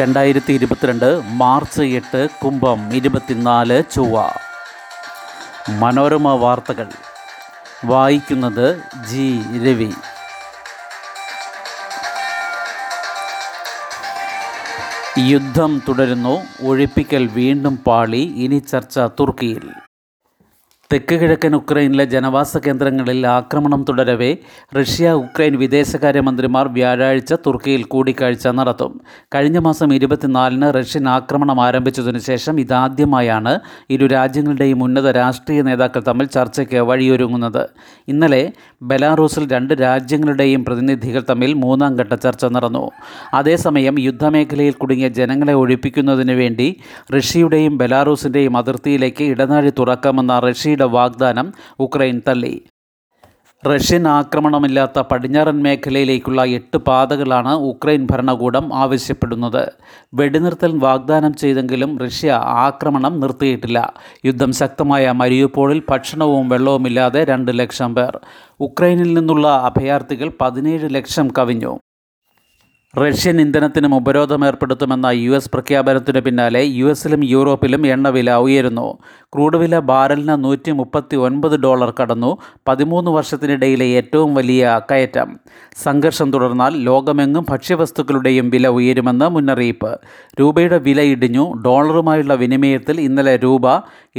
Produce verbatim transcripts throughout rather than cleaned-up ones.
രണ്ടായിരത്തി ഇരുപത്തിരണ്ട് മാർച്ച് എട്ട് കുംഭം ഇരുപത്തിനാല് ചൊവ്വ. മനോരമ വാർത്തകൾ വായിക്കുന്നത് ജി രവി. യുദ്ധം തുടരുന്നു, ഒഴിപ്പിക്കൽ വീണ്ടും പാളി, ഇനി ചർച്ച തുർക്കിയിൽ. തെക്ക് കിഴക്കൻ ഉക്രൈനിലെ ജനവാസ കേന്ദ്രങ്ങളിൽ ആക്രമണം തുടരവേ റഷ്യ ഉക്രൈൻ വിദേശകാര്യമന്ത്രിമാർ വ്യാഴാഴ്ച തുർക്കിയിൽ കൂടിക്കാഴ്ച നടത്തും. കഴിഞ്ഞ മാസം ഇരുപത്തിനാലിന് റഷ്യൻ ആക്രമണം ആരംഭിച്ചതിനു ശേഷം ഇതാദ്യമായാണ് ഇരു രാജ്യങ്ങളുടെയും ഉന്നത രാഷ്ട്രീയ നേതാക്കൾ തമ്മിൽ ചർച്ചയ്ക്ക് വഴിയൊരുങ്ങുന്നത്. ഇന്നലെ ബെലാറൂസിൽ രണ്ട് രാജ്യങ്ങളുടെയും പ്രതിനിധികൾ തമ്മിൽ മൂന്നാം ഘട്ട ചർച്ച നടന്നു. അതേസമയം യുദ്ധമേഖലയിൽ കുടുങ്ങിയ ജനങ്ങളെ ഒഴിപ്പിക്കുന്നതിനു വേണ്ടി റഷ്യയുടെയും ബെലാറൂസിൻ്റെയും അതിർത്തിയിലേക്ക് ഇടനാഴി തുറക്കാമെന്ന റഷ്യയുടെ വാഗ്ദാനം ഉക്രൈൻ തള്ളി. റഷ്യൻ ആക്രമണമില്ലാത്ത പടിഞ്ഞാറൻ മേഖലയിലേക്കുള്ള എട്ട് പാതകളാണ് ഉക്രൈൻ ഭരണകൂടം ആവശ്യപ്പെടുന്നത്. വെടിനിർത്തൽ വാഗ്ദാനം ചെയ്തെങ്കിലും റഷ്യ ആക്രമണം നിർത്തിയിട്ടില്ല. യുദ്ധം ശക്തമായ മരിയുപോളിൽ ഭക്ഷണവും വെള്ളവുമില്ലാതെ രണ്ട് ലക്ഷം പേർ. ഉക്രൈനിൽ നിന്നുള്ള അഭയാർത്ഥികൾ പതിനേഴ് ലക്ഷം കവിഞ്ഞു. റഷ്യൻ ഇന്ധനത്തിനും ഉപരോധമേർപ്പെടുത്തുമെന്ന യു എസ് പ്രഖ്യാപനത്തിനു പിന്നാലെ യു എസിലും യൂറോപ്പിലും എണ്ണവില ഉയരുന്നു. ക്രൂഡ് വില ബാരലിന് നൂറ്റി മുപ്പത്തി ഒൻപത് ഡോളർ കടന്നു, പതിമൂന്ന് വർഷത്തിനിടയിലെ ഏറ്റവും വലിയ കയറ്റം. സംഘർഷം തുടർന്നാൽ ലോകമെങ്ങും ഭക്ഷ്യവസ്തുക്കളുടെയും വില ഉയരുമെന്ന് മുന്നറിയിപ്പ്. രൂപയുടെ വില ഇടിഞ്ഞു. ഡോളറുമായുള്ള വിനിമയത്തിൽ ഇന്നലെ രൂപ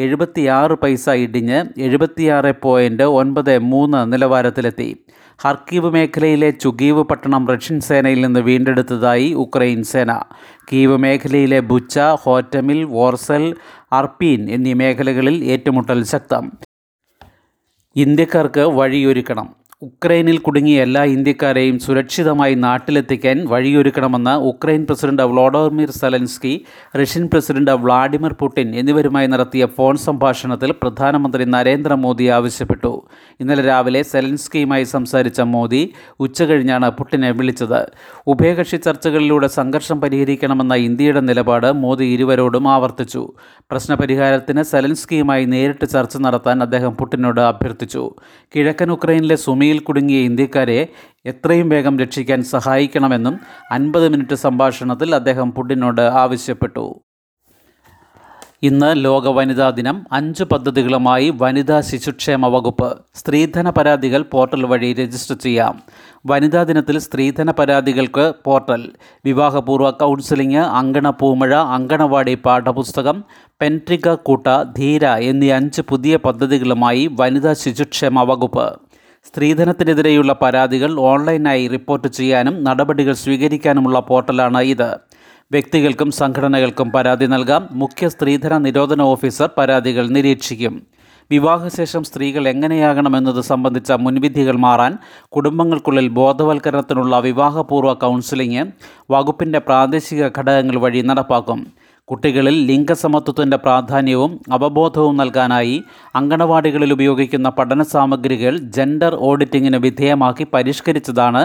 എഴുപത്തിയാറ് പൈസ ഇടിഞ്ഞ് എഴുപത്തിയാറ് പോയിൻറ്റ് ഒൻപത് മൂന്ന് നിലവാരത്തിലെത്തി. ഹർക്കീവ് മേഖലയിലെ ചുഗീവ് പട്ടണം റഷ്യൻ സേനയിൽ നിന്ന് വീണ്ടെടുത്തതായി ഉക്രൈൻ സേന. കീവ് മേഖലയിലെ ബുച്ച, ഹോറ്റമിൽ, വോർസൽ, അർപ്പീൻ എന്നീ മേഖലകളിൽ ഏറ്റുമുട്ടൽ ശക്തം. ഇന്ത്യക്കാർക്ക് വഴിയൊരുക്കണം. ഉക്രൈനിൽ കുടുങ്ങിയ എല്ലാ ഇന്ത്യക്കാരെയും സുരക്ഷിതമായി നാട്ടിലെത്തിക്കാൻ വഴിയൊരുക്കണമെന്ന് Ukraine president Vladimir Zelensky Russian president Vladimir Putin എന്നിവരുമായി നടത്തിയ ഫോൺ സംഭാഷണത്തിൽ പ്രധാനമന്ത്രി നരേന്ദ്രമോദി ആവശ്യപ്പെട്ടു. ഇന്നലെ രാവിലെ സെലൻസ്കിയുമായി സംസാരിച്ച മോദി ഉച്ചകഴിഞ്ഞാണ് പുടിനെ വിളിച്ചത്. ഉഭയകക്ഷി ചർച്ചകളിലൂടെ സംഘർഷം പരിഹരിക്കണമെന്ന ഇന്ത്യയുടെ നിലപാട് മോദി ഇരുവരോടും ആവർത്തിച്ചു. പ്രശ്നപരിഹാരത്തിന് സെലൻസ്കിയുമായി നേരിട്ട് ചർച്ച നടത്താൻ അദ്ദേഹം പുടിനോട് അഭ്യർത്ഥിച്ചു. കിഴക്കൻ ഉക്രൈനിലെ സുമി കുടുങ്ങിയ ഇന്ത്യക്കാരെ എത്രയും വേഗം രക്ഷിക്കാൻ സഹായിക്കണമെന്നും അൻപത് മിനിറ്റ് സംഭാഷണത്തിൽ അദ്ദേഹം പുടിനോട് ആവശ്യപ്പെട്ടു. ഇന്ന് ലോക വനിതാ ദിനം. അഞ്ച് പദ്ധതികളുമായി വനിതാ ശിശുക്ഷേമ വകുപ്പ്. സ്ത്രീധന പരാതികൾ പോർട്ടൽ വഴി രജിസ്റ്റർ ചെയ്യാം. വനിതാ ദിനത്തിൽ സ്ത്രീധന പരാതികൾക്ക് പോർട്ടൽ, വിവാഹപൂർവ്വ കൗൺസിലിംഗ്, അങ്കണ പൂമഴ, അങ്കണവാടി പാഠപുസ്തകം, പെൻട്രിക കൂട്ട, ധീര എന്നീ അഞ്ച് പുതിയ പദ്ധതികളുമായി വനിതാ ശിശുക്ഷേമ വകുപ്പ്. സ്ത്രീധനത്തിനെതിരെയുള്ള പരാതികൾ ഓൺലൈനായി റിപ്പോർട്ട് ചെയ്യാനും നടപടികൾ സ്വീകരിക്കാനുമുള്ള പോർട്ടലാണ് ഇത്. വ്യക്തികൾക്കും സംഘടനകൾക്കും പരാതി നൽകാം. മുഖ്യ സ്ത്രീധന നിരോധന ഓഫീസർ പരാതികൾ നിരീക്ഷിക്കും. വിവാഹശേഷം സ്ത്രീകൾ എങ്ങനെയാകണമെന്നത് സംബന്ധിച്ച മുൻവിധികൾ മാറാൻ കുടുംബങ്ങൾക്കുള്ളിൽ ബോധവൽക്കരണത്തിനുള്ള വിവാഹപൂർവ്വ കൗൺസിലിംഗ് വകുപ്പിൻ്റെ പ്രാദേശിക ഘടകങ്ങൾ വഴി നടപ്പാക്കും. കുട്ടികളിൽ ലിംഗസമത്വത്തിൻ്റെ പ്രാധാന്യവും അവബോധവും നൽകാനായി അങ്കണവാടികളിൽ ഉപയോഗിക്കുന്ന പഠന സാമഗ്രികൾ ജെൻഡർ ഓഡിറ്റിങ്ങിന് വിധേയമാക്കി പരിഷ്കരിച്ചതാണ്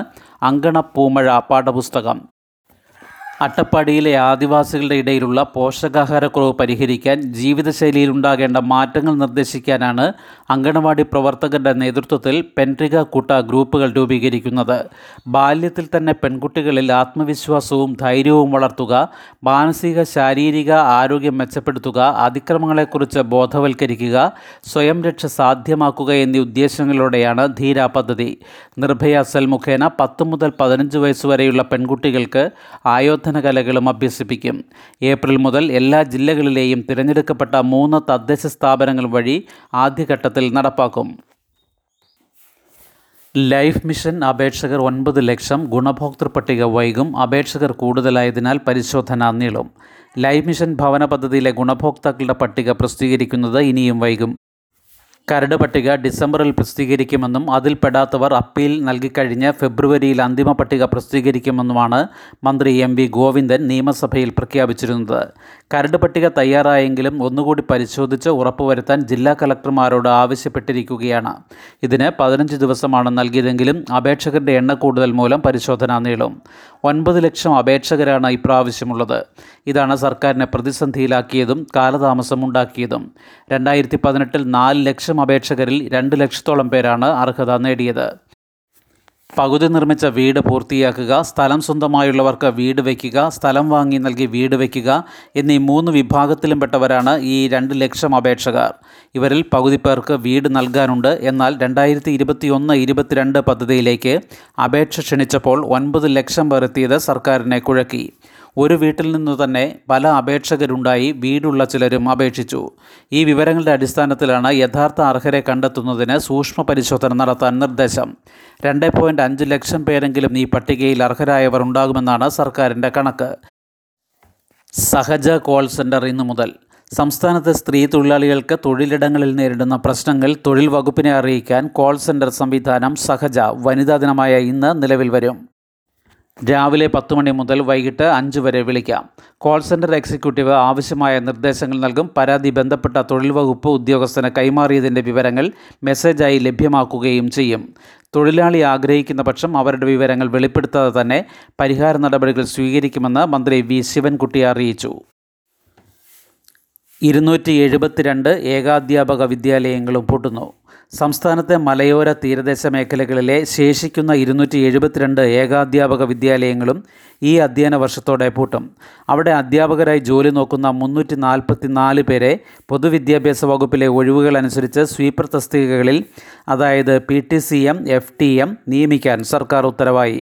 അങ്കണ പൂമഴ പാഠപുസ്തകം. അട്ടപ്പാടിയിലെ ആദിവാസികളുടെ ഇടയിലുള്ള പോഷകാഹാരക്കുറവ് പരിഹരിക്കാൻ ജീവിതശൈലിയിൽ ഉണ്ടാകേണ്ട മാറ്റങ്ങൾ നിർദ്ദേശിക്കാനാണ് അങ്കണവാടി പ്രവർത്തകരുടെ നേതൃത്വത്തിൽ പെൻട്രിക കൂട്ട ഗ്രൂപ്പുകൾ രൂപീകരിക്കുന്നത്. ബാല്യത്തിൽ തന്നെ പെൺകുട്ടികളിൽ ആത്മവിശ്വാസവും ധൈര്യവും വളർത്തുക, മാനസിക ശാരീരിക ആരോഗ്യം മെച്ചപ്പെടുത്തുക, അതിക്രമങ്ങളെക്കുറിച്ച് ബോധവൽക്കരിക്കുക, സ്വയം രക്ഷ സാധ്യമാക്കുക എന്നീ ഉദ്ദേശങ്ങളോടെയാണ് ധീര പദ്ധതി. നിർഭയ സെൽ മുഖേന പത്ത് മുതൽ പതിനഞ്ച് വയസ്സുവരെയുള്ള പെൺകുട്ടികൾക്ക് ആയോധന കലകളും അഭ്യസിപ്പിക്കും. ഏപ്രിൽ മുതൽ എല്ലാ ജില്ലകളിലെയും തിരഞ്ഞെടുക്കപ്പെട്ട മൂന്ന് തദ്ദേശ സ്ഥാപനങ്ങൾ വഴി ആദ്യഘട്ടത്തിൽ നടപ്പാക്കും. ലൈഫ് മിഷൻ അപേക്ഷകർ ഒൻപത് ലക്ഷം, ഗുണഭോക്തൃ പട്ടിക വൈകും, അപേക്ഷകർ കൂടുതലായതിനാൽ പരിശോധന നീളും. ലൈഫ് മിഷൻ ഭവന പദ്ധതിയിലെ ഗുണഭോക്താക്കളുടെ പട്ടിക പ്രസിദ്ധീകരിക്കുന്നത് ഇനിയും വൈകും. കരട് പട്ടിക ഡിസംബറിൽ പ്രസിദ്ധീകരിക്കുമെന്നും അതിൽപ്പെടാത്തവർ അപ്പീൽ നൽകിക്കഴിഞ്ഞ് ഫെബ്രുവരിയിൽ അന്തിമ പട്ടിക പ്രസിദ്ധീകരിക്കുമെന്നുമാണ് മന്ത്രി എം വി ഗോവിന്ദൻ നിയമസഭയിൽ പ്രഖ്യാപിച്ചിരുന്നത്. കരട് പട്ടിക തയ്യാറായെങ്കിലും ഒന്നുകൂടി പരിശോധിച്ച് ഉറപ്പുവരുത്താൻ ജില്ലാ കളക്ടർമാരോട് ആവശ്യപ്പെട്ടിരിക്കുകയാണ്. ഇതിന് പതിനഞ്ച് ദിവസമാണ് നൽകിയതെങ്കിലും അപേക്ഷകരുടെ എണ്ണ കൂടുതൽ മൂലം പരിശോധന നീളും. ഒൻപത് ലക്ഷം അപേക്ഷകരാണ് ഇപ്രാവശ്യമുള്ളത്. ഇതാണ് സർക്കാരിനെ പ്രതിസന്ധിയിലാക്കിയതും കാലതാമസമുണ്ടാക്കിയതും. രണ്ടായിരത്തി പതിനെട്ടിൽ നാല് ലക്ഷം അപേക്ഷകരിൽ രണ്ട് ലക്ഷത്തോളം പേരാണ് അർഹത നേടിയത്. പകുതി നിർമ്മിച്ച വീട് പൂർത്തിയാക്കുക, സ്ഥലം സ്വന്തമായുള്ളവർക്ക് വീട് വയ്ക്കുക, സ്ഥലം വാങ്ങി നൽകി വീട് വയ്ക്കുക എന്നീ മൂന്ന് വിഭാഗത്തിലും പെട്ടവരാണ് ഈ രണ്ട് ലക്ഷം അപേക്ഷകർ. ഇവരിൽ പകുതി പേർക്ക് വീട് നൽകാനുണ്ട്. എന്നാൽ രണ്ടായിരത്തി ഇരുപത്തി ഒന്ന് ഇരുപത്തിരണ്ട് പദ്ധതിയിലേക്ക് അപേക്ഷ ക്ഷണിച്ചപ്പോൾ ഒൻപത് ലക്ഷം പേർ എത്തിയത് സർക്കാരിനെ കുഴക്കി. ഒരു വീട്ടിൽ നിന്നു തന്നെ പല അപേക്ഷകരുണ്ടായി, വീടുള്ള ചിലരും അപേക്ഷിച്ചു. ഈ വിവരങ്ങളുടെ അടിസ്ഥാനത്തിലാണ് യഥാർത്ഥ അർഹരെ കണ്ടെത്തുന്നതിന് സൂക്ഷ്മ പരിശോധന നടത്താൻ നിർദ്ദേശം. രണ്ട് പോയിൻറ്റ് അഞ്ച് ലക്ഷം പേരെങ്കിലും ഈ പട്ടികയിൽ അർഹരായവർ ഉണ്ടാകുമെന്നാണ് സർക്കാരിൻ്റെ കണക്ക്. സഹജ കോൾ സെൻ്റർ ഇന്നു മുതൽ. സംസ്ഥാനത്തെ സ്ത്രീ തൊഴിലാളികൾക്ക് തൊഴിലിടങ്ങളിൽ നേരിടുന്ന പ്രശ്നങ്ങൾ തൊഴിൽ വകുപ്പിനെ അറിയിക്കാൻ കോൾ സെൻ്റർ സംവിധാനം സഹജ വനിതാ ദിനമായ ഇന്ന് നിലവിൽ വരും. രാവിലെ പത്ത് മണി മുതൽ വൈകിട്ട് അഞ്ച് വരെ വിളിക്കാം. കോൾ സെൻ്റർ എക്സിക്യൂട്ടീവ് ആവശ്യമായ നിർദ്ദേശങ്ങൾ നൽകും. പരാതി ബന്ധപ്പെട്ട തൊഴിൽ വകുപ്പ് ഉദ്യോഗസ്ഥന് കൈമാറിയതിൻ്റെ വിവരങ്ങൾ മെസ്സേജായി ലഭ്യമാക്കുകയും ചെയ്യും. തൊഴിലാളി ആഗ്രഹിക്കുന്ന പക്ഷം അവരുടെ വിവരങ്ങൾ വെളിപ്പെടുത്താതെ തന്നെ പരിഹാര നടപടികൾ സ്വീകരിക്കുമെന്ന് മന്ത്രി വി ശിവൻകുട്ടി അറിയിച്ചു. ഇരുന്നൂറ്റി എഴുപത്തിരണ്ട് ഏകാധ്യാപക വിദ്യാലയങ്ങളും പൂട്ടുന്നു. സംസ്ഥാനത്തെ മലയോര തീരദേശ മേഖലകളിലെ ശേഷിക്കുന്ന ഇരുന്നൂറ്റി എഴുപത്തിരണ്ട് ഏകാധ്യാപക വിദ്യാലയങ്ങളും ഈ അധ്യയന വർഷത്തോടെ പൂട്ടും. അവിടെ അധ്യാപകരായി ജോലി നോക്കുന്ന മുന്നൂറ്റി നാൽപ്പത്തി നാല് പേരെ പൊതുവിദ്യാഭ്യാസ വകുപ്പിലെ ഒഴിവുകളനുസരിച്ച് സ്വീപ്പർ തസ്തികകളിൽ, അതായത് P T C M, F T M നിയമിക്കാൻ സർക്കാർ ഉത്തരവായി.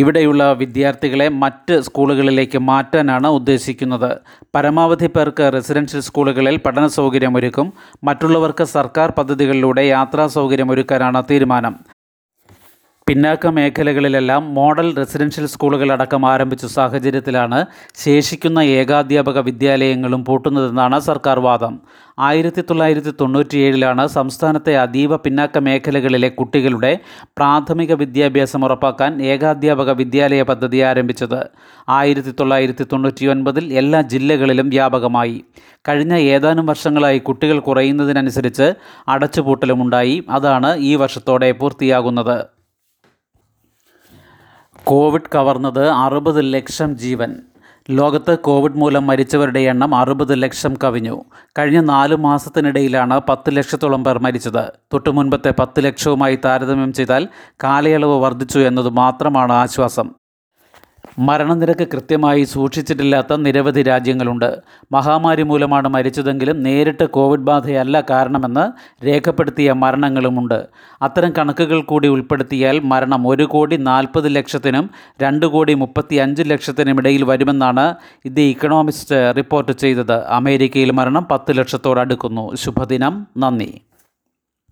ഇവിടെയുള്ള വിദ്യാർത്ഥികളെ മറ്റ് സ്കൂളുകളിലേക്ക് മാറ്റാനാണ് ഉദ്ദേശിക്കുന്നത്. പരമാവധി പേർക്ക് റെസിഡൻഷ്യൽ സ്കൂളുകളിൽ പഠന സൗകര്യമൊരുക്കും. മറ്റുള്ളവർക്ക് സർക്കാർ പദ്ധതികളിലൂടെ യാത്രാ സൗകര്യമൊരുക്കാനാണ് തീരുമാനം. പിന്നാക്ക മേഖലകളിലെല്ലാം മോഡൽ റെസിഡൻഷ്യൽ സ്കൂളുകളടക്കം ആരംഭിച്ച സാഹചര്യത്തിലാണ് ശേഷിക്കുന്ന ഏകാധ്യാപക വിദ്യാലയങ്ങളും പൂട്ടുന്നതെന്നാണ് സർക്കാർ വാദം. ആയിരത്തി തൊള്ളായിരത്തി തൊണ്ണൂറ്റിയേഴിലാണ് സംസ്ഥാനത്തെ അതീവ പിന്നാക്ക മേഖലകളിലെ കുട്ടികളുടെ പ്രാഥമിക വിദ്യാഭ്യാസം ഉറപ്പാക്കാൻ ഏകാധ്യാപക വിദ്യാലയ പദ്ധതി ആരംഭിച്ചത്. ആയിരത്തി തൊള്ളായിരത്തി തൊണ്ണൂറ്റിയൊൻപതിൽ എല്ലാ ജില്ലകളിലും വ്യാപകമായി. കഴിഞ്ഞ ഏതാനും വർഷങ്ങളായി കുട്ടികൾ കുറയുന്നതിനനുസരിച്ച് അടച്ചുപൂട്ടലുമുണ്ടായി. അതാണ് ഈ വർഷത്തോടെ പൂർത്തിയാകുന്നത്. കോവിഡ് കവർന്നത് അറുപത് ലക്ഷം ജീവൻ. ലോകത്ത് കോവിഡ് മൂലം മരിച്ചവരുടെ എണ്ണം അറുപത് ലക്ഷം കവിഞ്ഞു. കഴിഞ്ഞ നാല് മാസത്തിനിടയിലാണ് പത്ത് ലക്ഷത്തോളം പേർ മരിച്ചത്. തൊട്ടു മുൻപത്തെ പത്ത് ലക്ഷവുമായി താരതമ്യം ചെയ്താൽ കാലയളവ് വർദ്ധിച്ചു എന്നത് മാത്രമാണ് ആശ്വാസം. മരണനിരക്ക് കൃത്യമായി സൂക്ഷിച്ചിട്ടില്ലാത്ത നിരവധി രാജ്യങ്ങളുണ്ട്. മഹാമാരി മൂലമാണ് മരിച്ചതെങ്കിലും നേരിട്ട് കോവിഡ് ബാധയല്ല കാരണമെന്ന് രേഖപ്പെടുത്തിയ മരണങ്ങളുമുണ്ട്. അത്തരം കണക്കുകൾ കൂടി ഉൾപ്പെടുത്തിയാൽ മരണം ഒരു കോടി നാൽപ്പത് ലക്ഷത്തിനും രണ്ട് കോടി മുപ്പത്തി അഞ്ച് ലക്ഷത്തിനും ഇടയിൽ വരുമെന്നാണ് ദി ഇക്കണോമിസ്റ്റ് റിപ്പോർട്ട് ചെയ്തത്. അമേരിക്കയിൽ മരണം പത്ത് ലക്ഷത്തോടടുക്കുന്നു. ശുഭദിനം. നന്ദി.